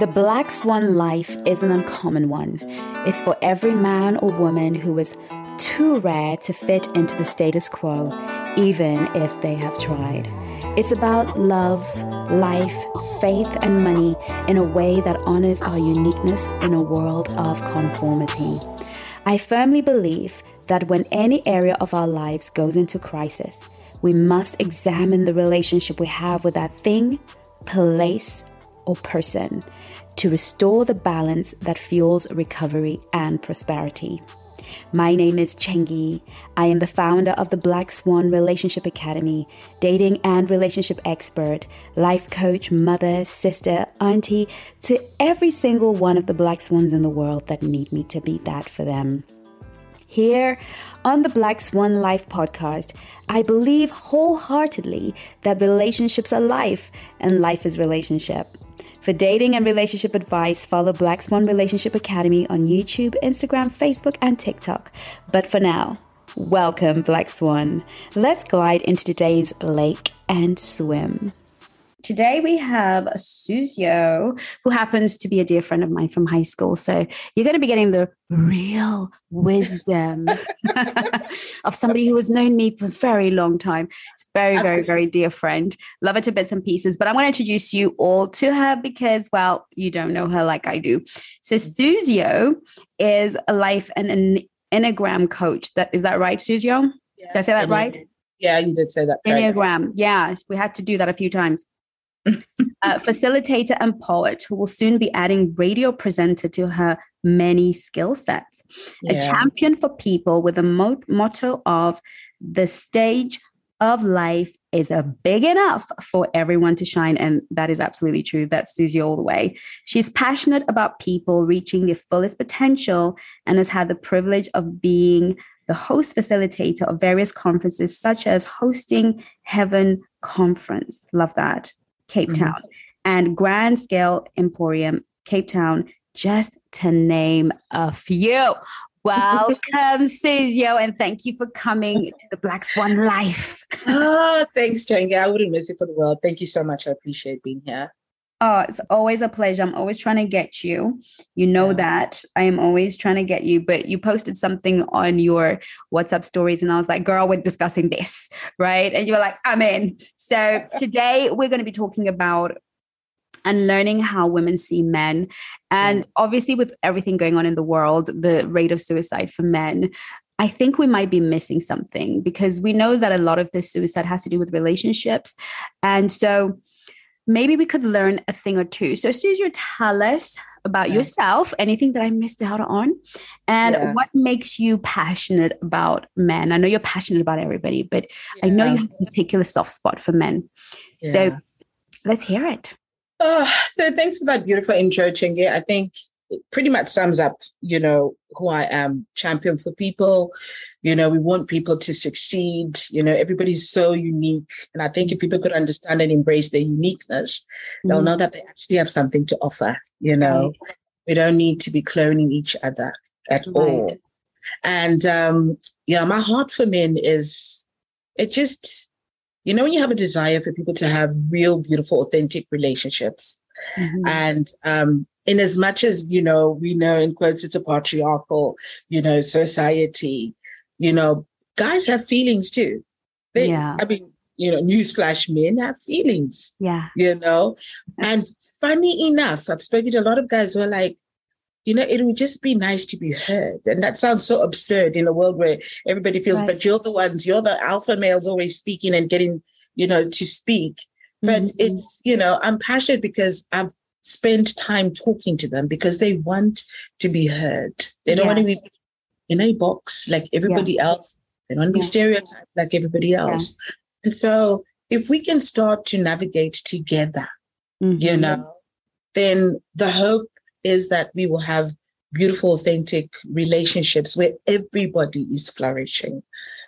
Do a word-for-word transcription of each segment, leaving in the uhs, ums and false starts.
The Black Swan life is an uncommon one. It's for every man or woman who is too rare to fit into the status quo, even if they have tried. It's about love, life, faith, and money in a way that honors our uniqueness in a world of conformity. I firmly believe that when any area of our lives goes into crisis, we must examine the relationship we have with that thing, place, or person to restore the balance that fuels recovery and prosperity. My name is Chengi. I am the founder of the Black Swan Relationship Academy, dating and relationship expert, life coach, mother, sister, auntie to every single one of the Black Swans in the world that need me to be that for them. Here on the Black Swan Life Podcast, I believe wholeheartedly that relationships are life and life is relationship. For dating and relationship advice, follow Black Swan Relationship Academy on YouTube, Instagram, Facebook, and TikTok. But for now, welcome, Black Swan. Let's glide into today's lake and swim. Today we have Susio, who happens to be a dear friend of mine from high school. So you're going to be getting the real wisdom of somebody who has known me for a very long time. It's a very, Absolutely. very, very dear friend. Love her to bits and pieces. But I want to introduce you all to her because, well, you don't know her like I do. So Susio is a life and an Enneagram coach. That is that right, Susio? Yeah. Did I say that right? Yeah, you did say that. Enneagram. Yeah, we had to do that a few times. uh, facilitator and poet who will soon be adding radio presenter to her many skill sets. Yeah. A champion for people with a mo- motto of the stage of life is a big enough for everyone to shine. And that is absolutely true. That's Susio all the way. She's passionate about people reaching their fullest potential and has had the privilege of being the host facilitator of various conferences such as Hosting Heaven Conference. Love that. Cape Town, mm-hmm. and Grand Scale Emporium, Cape Town, just to name a few. Welcome, Susio, and thank you for coming to the Black Swan Life. Oh, thanks, Chengi. I wouldn't miss it for the world. Thank you so much. I appreciate being here. Oh, it's always a pleasure. I'm always trying to get you. You know yeah. that. I am always trying to get you, but you posted something on your WhatsApp stories and I was like, girl, we're discussing this, right? And you were like, I'm in. So today we're going to be talking about unlearning how women see men. And yeah. obviously with everything going on in the world, the rate of suicide for men, I think we might be missing something because we know that a lot of this suicide has to do with relationships. And so maybe we could learn a thing or two. So Susio, tell us about yeah. yourself, anything that I missed out on, and yeah. what makes you passionate about men? I know you're passionate about everybody, but yeah. I know you have a particular soft spot for men. Yeah. So let's hear it. Oh, so thanks for that beautiful intro, Chengi. I think it pretty much sums up, you know, who I am. Champion for people. You know, we want people to succeed. You know, everybody's so unique. And I think if people could understand and embrace their uniqueness, mm. they'll know that they actually have something to offer. You know, right. we don't need to be cloning each other at right. all. And um, yeah, my heart for men is, it just, you know, when you have a desire for people to have real, beautiful, authentic relationships. Mm-hmm. And um, in as much as, you know, we know in quotes, it's a patriarchal, you know, society, you know, guys have feelings too. They, yeah. I mean, you know, newsflash, men have feelings, yeah. you know, and funny enough, I've spoken to a lot of guys who are like, you know, it would just be nice to be heard. And that sounds so absurd in a world where everybody feels, right. but you're the ones, you're the alpha males always speaking and getting, you know, to speak. But mm-hmm. it's, you know, I'm passionate because I've spent time talking to them because they want to be heard. They don't yes. want to be in a box like everybody yeah. else. They don't want to yeah. be stereotyped like everybody else. Yes. And so if we can start to navigate together, mm-hmm. you know, then the hope is that we will have beautiful, authentic relationships where everybody is flourishing.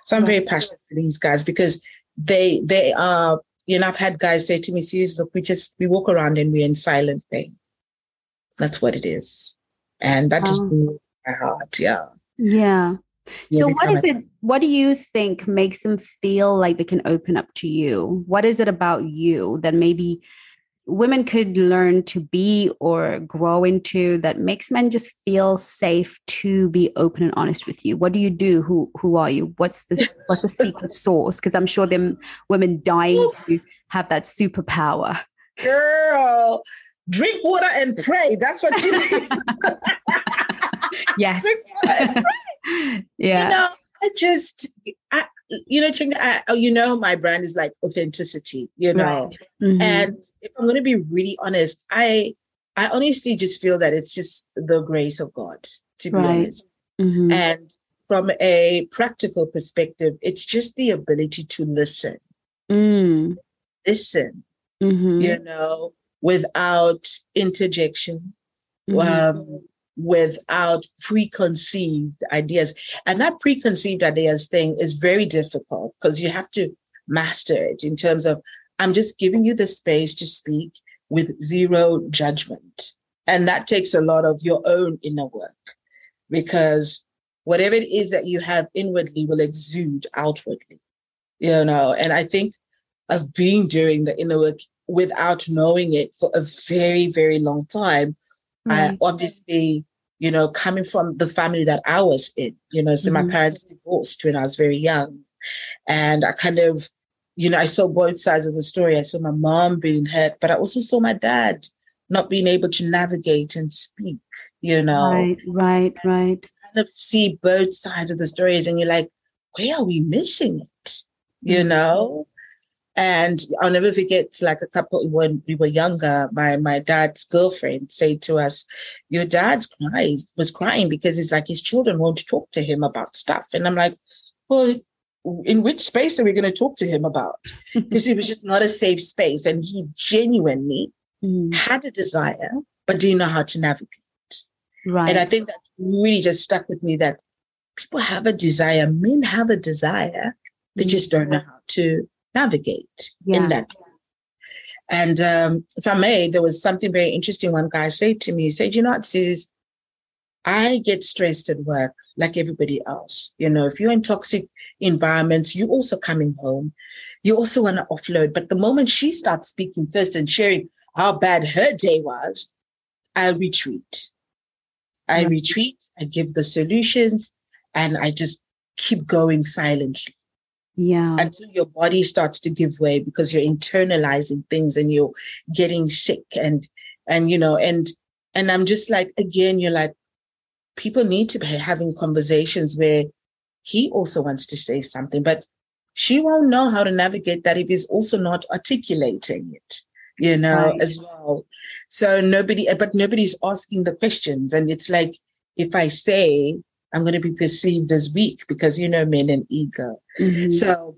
So I'm right. very passionate for these guys because they they are, you know, I've had guys say to me, "Sis, look, we just, we walk around and we're in silent pain. That's what it is." And that just um, blew my heart. Yeah. Yeah. So yeah, what is it, what do you think makes them feel like they can open up to you? What is it about you that maybe women could learn to be or grow into that makes men just feel safe to be open and honest with you? What do you do? Who who are you? What's the, what's the secret sauce? Because I'm sure them women dying to have that superpower. Girl, drink water and pray. That's what you need. Yes. Drink water and pray. Yeah. You know, I just, I, you know, I, you know, my brand is like authenticity, you know, right. Mm-hmm. And if I'm going to be really honest, I, I honestly just feel that it's just the grace of God, to be right. honest. Mm-hmm. And from a practical perspective, it's just the ability to listen, mm. listen, mm-hmm. you know, without interjection, mm-hmm. um, without preconceived ideas. And that preconceived ideas thing is very difficult because you have to master it in terms of, I'm just giving you the space to speak with zero judgment. And that takes a lot of your own inner work, because whatever it is that you have inwardly will exude outwardly, you know. And I think I've been doing the inner work without knowing it for a very, very long time. Mm-hmm. I obviously, you know, coming from the family that I was in, you know, so mm-hmm. my parents divorced when I was very young. And I kind of, you know, I saw both sides of the story. I saw my mom being hurt, but I also saw my dad not being able to navigate and speak, you know. Right, right, right. And kind of see both sides of the stories, and you're like, where are we missing it? Mm-hmm. You know? And I'll never forget, like a couple, when we were younger, my, my dad's girlfriend said to us, your dad's crying, was crying because it's like his children won't talk to him about stuff. And I'm like, well, in which space are we going to talk to him about? Because it was just not a safe space. And he genuinely mm. had a desire, but didn't know how to navigate. Right. And I think that really just stuck with me, that people have a desire, men have a desire, they mm. just don't know how to navigate yeah. in that. And um, if I may, there was something very interesting. One guy said to me, he said, you know what, Suze, I get stressed at work like everybody else. You know, if you're in toxic environments, you also coming home, you also want to offload. But the moment she starts speaking first and sharing how bad her day was, I retreat. I yeah. retreat, I give the solutions, and I just keep going silently. Yeah. Until your body starts to give way, because you're internalizing things and you're getting sick and, and, you know, and, and I'm just like, again, you're like, people need to be having conversations where he also wants to say something, but she won't know how to navigate that if he's also not articulating it, you know, right. as well. So nobody, but nobody's asking the questions. And it's like, if I say, I'm going to be perceived as weak, because, you know, men and ego. Mm-hmm. So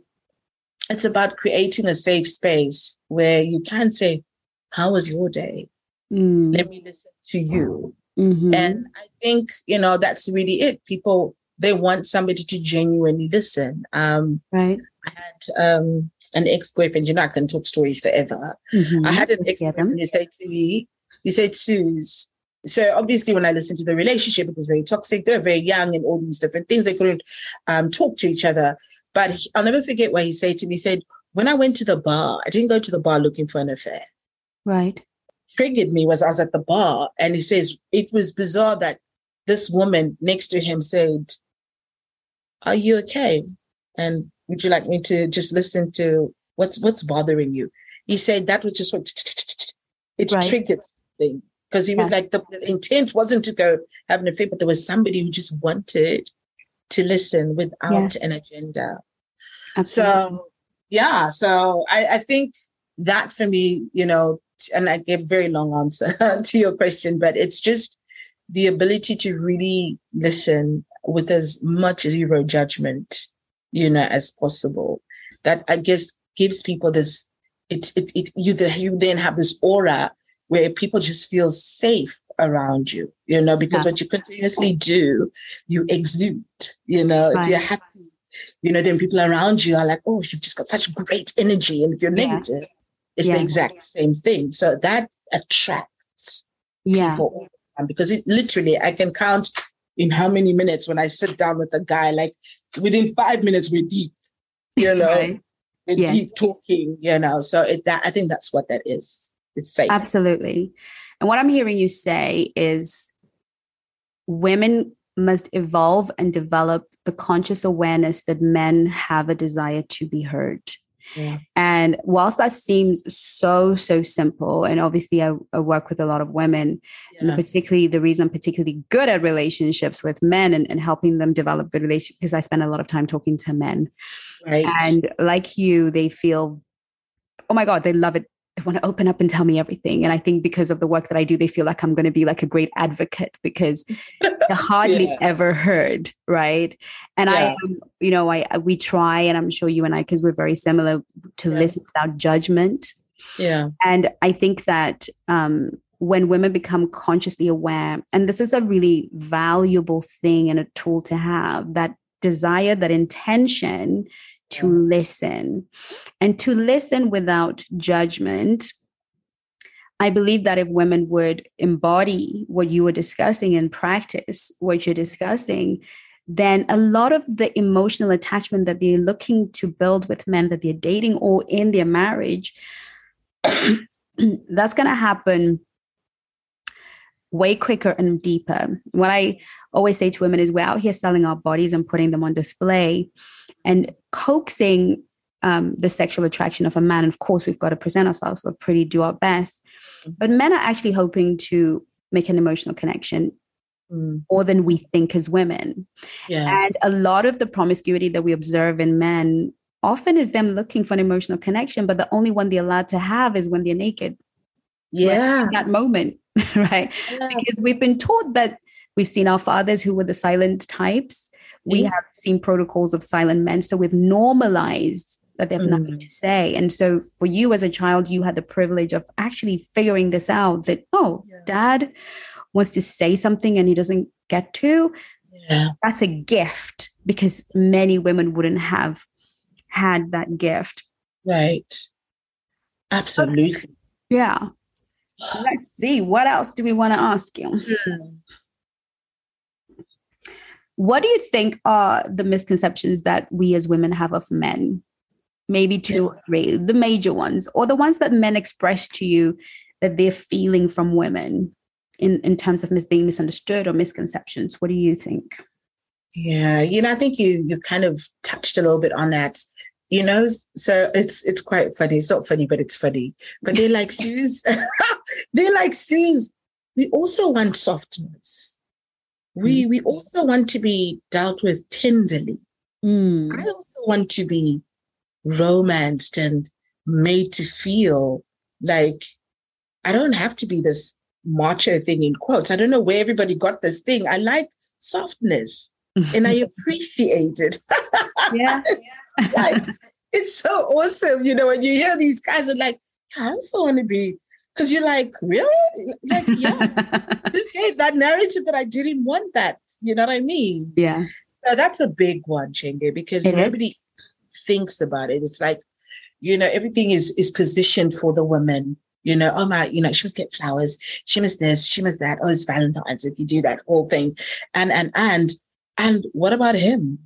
it's about creating a safe space where you can say, how was your day? Mm. Let me listen to you. Mm-hmm. And I think, you know, that's really it. People, they want somebody to genuinely listen. Um, right. I had um, an ex-boyfriend, you know, I can talk stories forever. Mm-hmm. I had an ex-boyfriend who said to me, he said, Suze, so obviously when I listened to the relationship, it was very toxic. They were very young and all these different things. They couldn't um, talk to each other. But he, I'll never forget what he said to me. He said, when I went to the bar, I didn't go to the bar looking for an affair. Right. Triggered me was I was at the bar, and he says, it was bizarre that this woman next to him said, are you okay? And would you like me to just listen to what's what's bothering you? He said that was just what it triggered thing. Because he was yes. like, the, the intent wasn't to go have an affair, but there was somebody who just wanted to listen without yes. an agenda. Absolutely. So, yeah. So I, I think that for me, you know, and I gave a very long answer to your question, but it's just the ability to really listen with as much zero judgment, you know, as possible. That, I guess, gives people this, it, it, it, you, the, you then have this aura where people just feel safe around you, you know, because yeah. what you continuously do, you exude, you know, right. if you're happy, you know, then people around you are like, oh, you've just got such great energy. And if you're yeah. negative, it's yeah. the exact same thing. So that attracts yeah. people, because it literally, I can count in how many minutes when I sit down with a guy, like within five minutes, we're deep, you know, right. we're yes. deep talking, you know, so it, that, I think that's what that is. It's safe. Absolutely. And what I'm hearing you say is women must evolve and develop the conscious awareness that men have a desire to be heard. Yeah. And whilst that seems so, so simple, and obviously I, I work with a lot of women, yeah. and particularly the reason I'm particularly good at relationships with men and, and helping them develop good relationships, because I spend a lot of time talking to men. Right. And like you, they feel, oh my God, they love it. They want to open up and tell me everything. And I think because of the work that I do, they feel like I'm going to be like a great advocate because they're hardly yeah. ever heard. Right. And yeah. I, you know, I, we try, and I'm sure you and I, cause we're very similar, to yeah. listen without judgment. Yeah. And I think that, um, when women become consciously aware, and this is a really valuable thing and a tool to have, that desire, that intention to listen, and to listen without judgment. I believe that if women would embody what you were discussing and practice what you're discussing, then a lot of the emotional attachment that they're looking to build with men that they're dating or in their marriage, that's going to happen way quicker and deeper. What I always say to women is we're out here selling our bodies and putting them on display and coaxing um, the sexual attraction of a man. Of course, we've got to present ourselves, look pretty, do our best. Mm-hmm. But men are actually hoping to make an emotional connection mm. more than we think as women. Yeah. And a lot of the promiscuity that we observe in men often is them looking for an emotional connection, but the only one they're allowed to have is when they're naked. Yeah. That moment, right? Yeah. Because we've been taught that, we've seen our fathers who were the silent types. We have seen protocols of silent men. So we've normalized that they have mm. nothing to say. And so for you as a child, you had the privilege of actually figuring this out, that, oh, yeah. dad wants to say something and he doesn't get to. Yeah. That's a gift, because many women wouldn't have had that gift. Right. Absolutely. Okay. Yeah. Let's see. What else do we want to ask you? Mm. What do you think are the misconceptions that we as women have of men? Maybe two or three, the major ones, or the ones that men express to you that they're feeling from women in, in terms of mis- being misunderstood or misconceptions. What do you think? Yeah, you know, I think you you kind of touched a little bit on that, you know, so it's it's quite funny. It's not funny, but it's funny. But they like Suze. they like Suze. We also want softness. We we also want to be dealt with tenderly. Mm. I also want to be romanced and made to feel like I don't have to be this macho thing in quotes. I don't know where everybody got this thing. I like softness and I appreciate it. yeah. yeah. Like, it's so awesome, you know, when you hear these guys are like, I also want to be. Because you're like, really? Like, yeah. Who gave that narrative that I didn't want that? You know what I mean? Yeah. So that's a big one, Chengi, because it nobody is. thinks about it. It's like, you know, everything is is positioned for the woman. You know, oh my, you know, she must get flowers. She must this. She must that. Oh, it's Valentine's if you do that whole thing. And and and and what about him?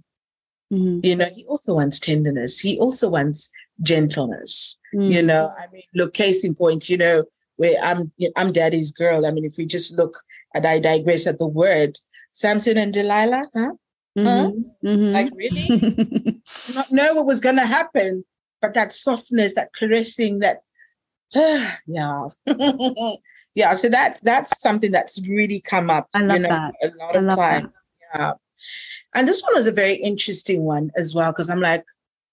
Mm-hmm. You know, he also wants tenderness. He also wants gentleness. Mm-hmm. You know, I mean, look, case in point, you know, where I'm I'm daddy's girl. I mean, if we just look, and I digress at the word, Samson and Delilah, huh? Mm-hmm. huh? Mm-hmm. Like, really? Not know what was going to happen, but that softness, that caressing, that, uh, yeah. yeah, so that, that's something that's really come up, I love you know, that. a lot I of time. That. Yeah. And this one was a very interesting one as well, because I'm like,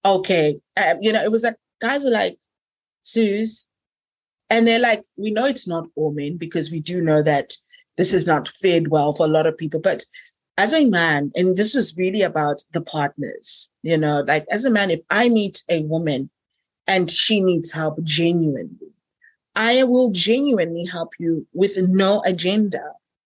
okay, um, you know, it was like, guys are like, Suze, and they're like, we know it's not all men, because we do know that this is not fared well for a lot of people. But as a man, and this was really about the partners, you know, like as a man, if I meet a woman and she needs help genuinely, I will genuinely help you with no agenda.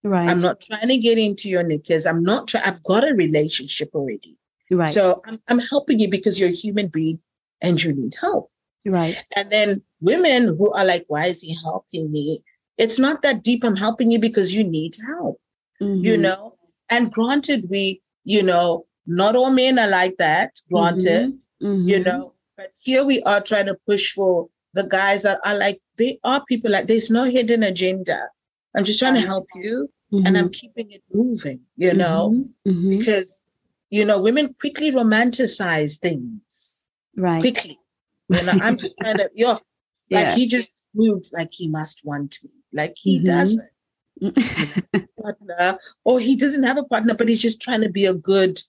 Right. I'm not trying to get into your knickers. I'm not trying. I've got a relationship already. Right. So I'm, I'm helping you because you're a human being and you need help. Right. And then women who are like, why is he helping me? It's not that deep. I'm helping you because you need help, mm-hmm. you know? And granted, we, you know, not all men are like that, granted, mm-hmm. Mm-hmm. you know, but here we are trying to push for the guys that are like, they are people like, there's no hidden agenda. I'm just trying to help you. Mm-hmm. And I'm keeping it moving, you mm-hmm. know, mm-hmm. because, you know, women quickly romanticize things. Right. Quickly. You know, I'm just trying to, yo, yeah. like he just moved like he must want me. Like he mm-hmm. doesn't. partner, or he doesn't have a partner, but he's just trying to be a good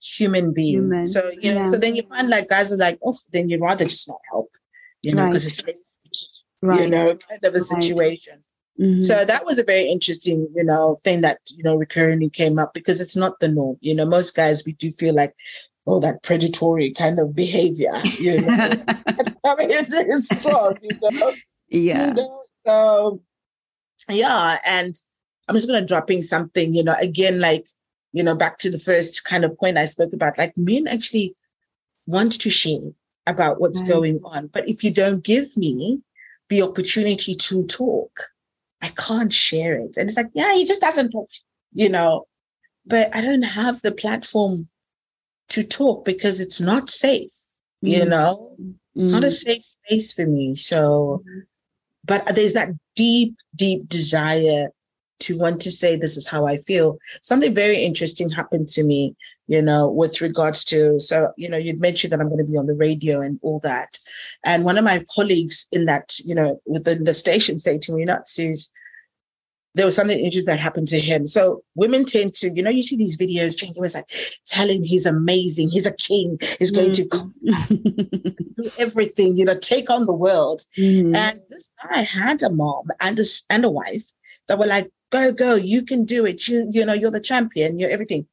human being. Human. So, you know, yeah. so then you find like guys are like, oh, then you'd rather just not help, you know, because right. it's, it's right. you know, kind of a situation. Right. Mm-hmm. So that was a very interesting, you know, thing that, you know, recurrently came up because it's not the norm. You know, most guys, we do feel like, oh, that predatory kind of behavior, you know, that's, I mean, it's, it's strong, you know. Yeah. You know? So, yeah, and I'm just going to drop in something, you know, again, like, you know, back to the first kind of point I spoke about, like men actually want to share about what's right. going on. But if you don't give me the opportunity to talk, I can't share it. And it's like, yeah, he just doesn't talk, you know, but I don't have the platform to talk because it's not safe, mm. you know, mm. it's not a safe space for me. So, mm. but there's that deep, deep desire to want to say, this is how I feel. Something very interesting happened to me, you know, with regards to, so, you know, you'd mentioned that I'm going to be on the radio and all that. And one of my colleagues in that, you know, within the station said to me, not Suze, there was something interesting that happened to him. So women tend to, you know, you see these videos, Chengi was like, tell him he's amazing. He's a king. He's going mm. to do everything, you know, take on the world. Mm. And this guy had a mom and a, and a wife that were like, go, go, you can do it. You, you know, you're the champion, you're everything.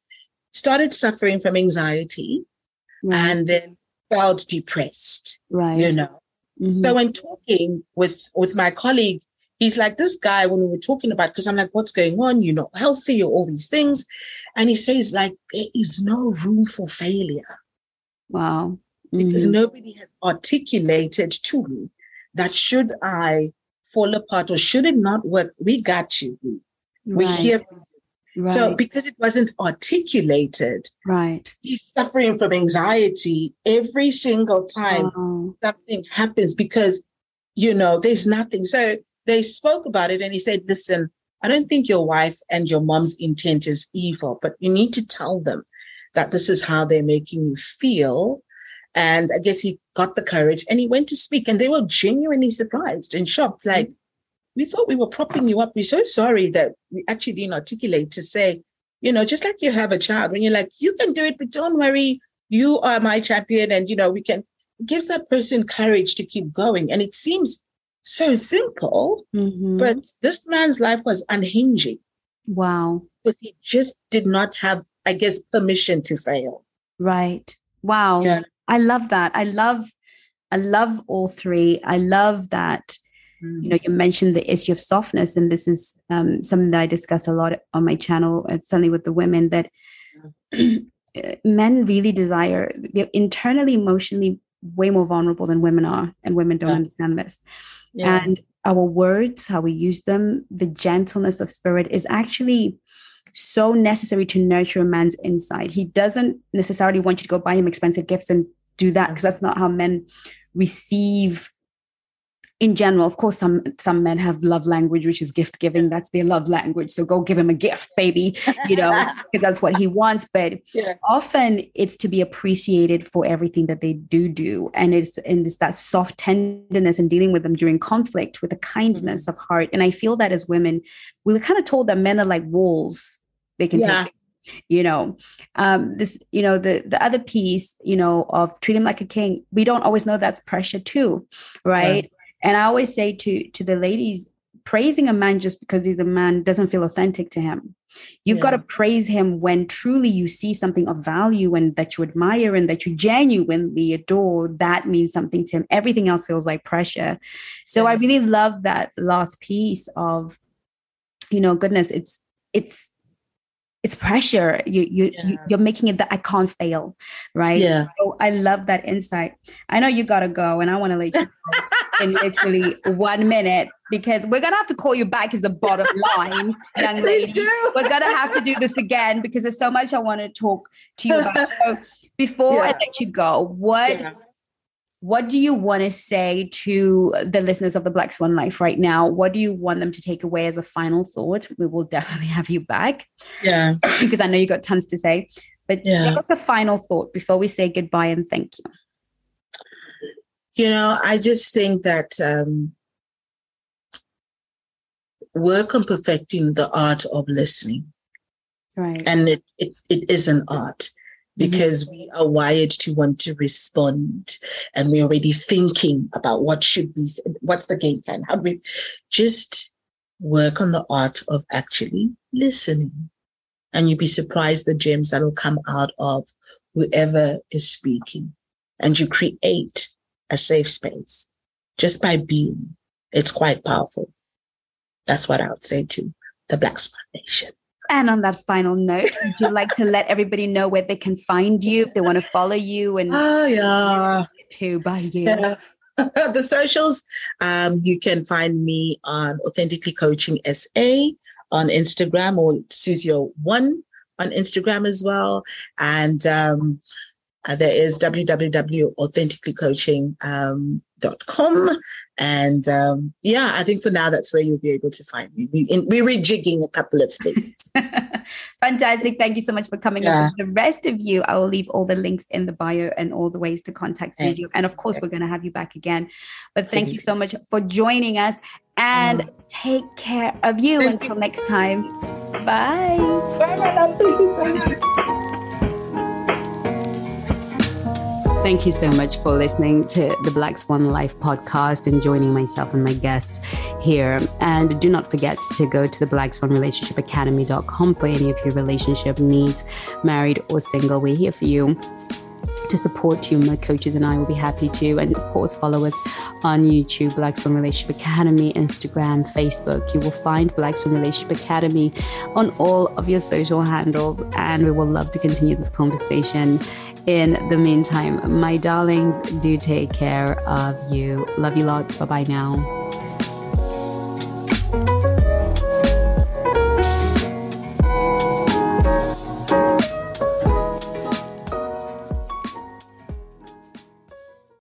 Started suffering from anxiety right. and then felt depressed, right. you know. Mm-hmm. So when talking with, with my colleague, he's like, this guy, when we were talking about, because I'm like, what's going on? You're not healthy, you're all these things. And he says, like, there is no room for failure. Wow. Mm-hmm. Because nobody has articulated to me that should I fall apart or should it not work, we got you. We're right. here for you. Right. So because it wasn't articulated, right. he's suffering from anxiety every single time wow. something happens because, you know, there's nothing. So they spoke about it and he said, listen, I don't think your wife and your mom's intent is evil, but you need to tell them that this is how they're making you feel. And I guess he got the courage and he went to speak and they were genuinely surprised and shocked. Like, we thought we were propping you up. We're so sorry that we actually didn't articulate to say, you know, just like you have a child when you're like, you can do it, but don't worry, you are my champion. And, you know, we can give that person courage to keep going. And it seems so simple, mm-hmm. but this man's life was unhinging. Wow. Because he just did not have, I guess, permission to fail. Right. Wow. Yeah. I love that. I love, I love all three. I love that, mm-hmm. you know, you mentioned the issue of softness, and this is um, something that I discuss a lot on my channel, and certainly with the women, that yeah. men really desire, they're internally, emotionally way more vulnerable than women are, and women don't yeah. understand this. Yeah. And our words, how we use them, the gentleness of spirit is actually so necessary to nurture a man's inside. He doesn't necessarily want you to go buy him expensive gifts and do that, because that's not how men receive in general. Of course, some some men have love language, which is gift giving. That's their love language. So go give him a gift, baby, you know, because that's what he wants. But yeah. often it's to be appreciated for everything that they do do. And it's, and it's that soft tenderness and dealing with them during conflict with a kindness mm-hmm. of heart. And I feel that as women, we were kind of told that men are like walls. They can yeah. take it, you know, um, this, you know, the, the other piece, you know, of treat him like a king. We don't always know that's pressure too. Right. Yeah. And I always say to, to the ladies, praising a man just because he's a man doesn't feel authentic to him. You've yeah. got to praise him when truly you see something of value and that you admire and that you genuinely adore. That means something to him. Everything else feels like pressure. So yeah. I really love that last piece of, you know, goodness, it's, it's, it's pressure. You, you, yeah. you, you're making it that I can't fail. Right. Yeah. So I love that insight. I know you got to go and I want to let you go. In literally one minute, because we're gonna have to call you back as the bottom line, young lady. We're gonna have to do this again because there's so much I want to talk to you about. So before yeah. I let you go, what yeah. what do you want to say to the listeners of the Black Swan Life right now? What do you want them to take away as a final thought? We will definitely have you back. Yeah. Because I know you got tons to say. But yeah. What's a final thought before we say goodbye and thank you? You know, I just think that um, work on perfecting the art of listening. Right. And it it, it is an art. Because mm-hmm. we are wired to want to respond, and we're already thinking about what should be, what's the game plan, how do we just work on the art of actually listening. And you'd be surprised the gems that will come out of whoever is speaking. And you create a safe space just by being. It's quite powerful. That's what I would say to the Black Swan Nation. And on that final note, would you like to let everybody know where they can find you if they want to follow you? And oh, yeah. To by you. Yeah. The socials, um, you can find me on Authentically Coaching S A on Instagram, or Susio one on Instagram as well. And um, there is w w w dot authentically coaching dot com. Um, and um, yeah, I think for now, that's where you'll be able to find me. We, we're rejigging a couple of things. Fantastic. Thank you so much for coming. Yeah. The rest of you, I will leave all the links in the bio and all the ways to contact Susio. And of course, we're going to have you back again. But thank Absolutely. You so much for joining us, and mm. take care of you thank until you. Next time. Bye. Bye, my love. Thank you so much. Thank you so much for listening to the Black Swan Life podcast and joining myself and my guests here. And do not forget to go to the black swan relationship academy dot com for any of your relationship needs, married or single. We're here for you to support you. My coaches and I will be happy to. And of course, follow us on YouTube, Black Swan Relationship Academy, Instagram, Facebook. You will find Black Swan Relationship Academy on all of your social handles. And we will love to continue this conversation. In the meantime, my darlings, do take care of you. Love you lots. Bye-bye now.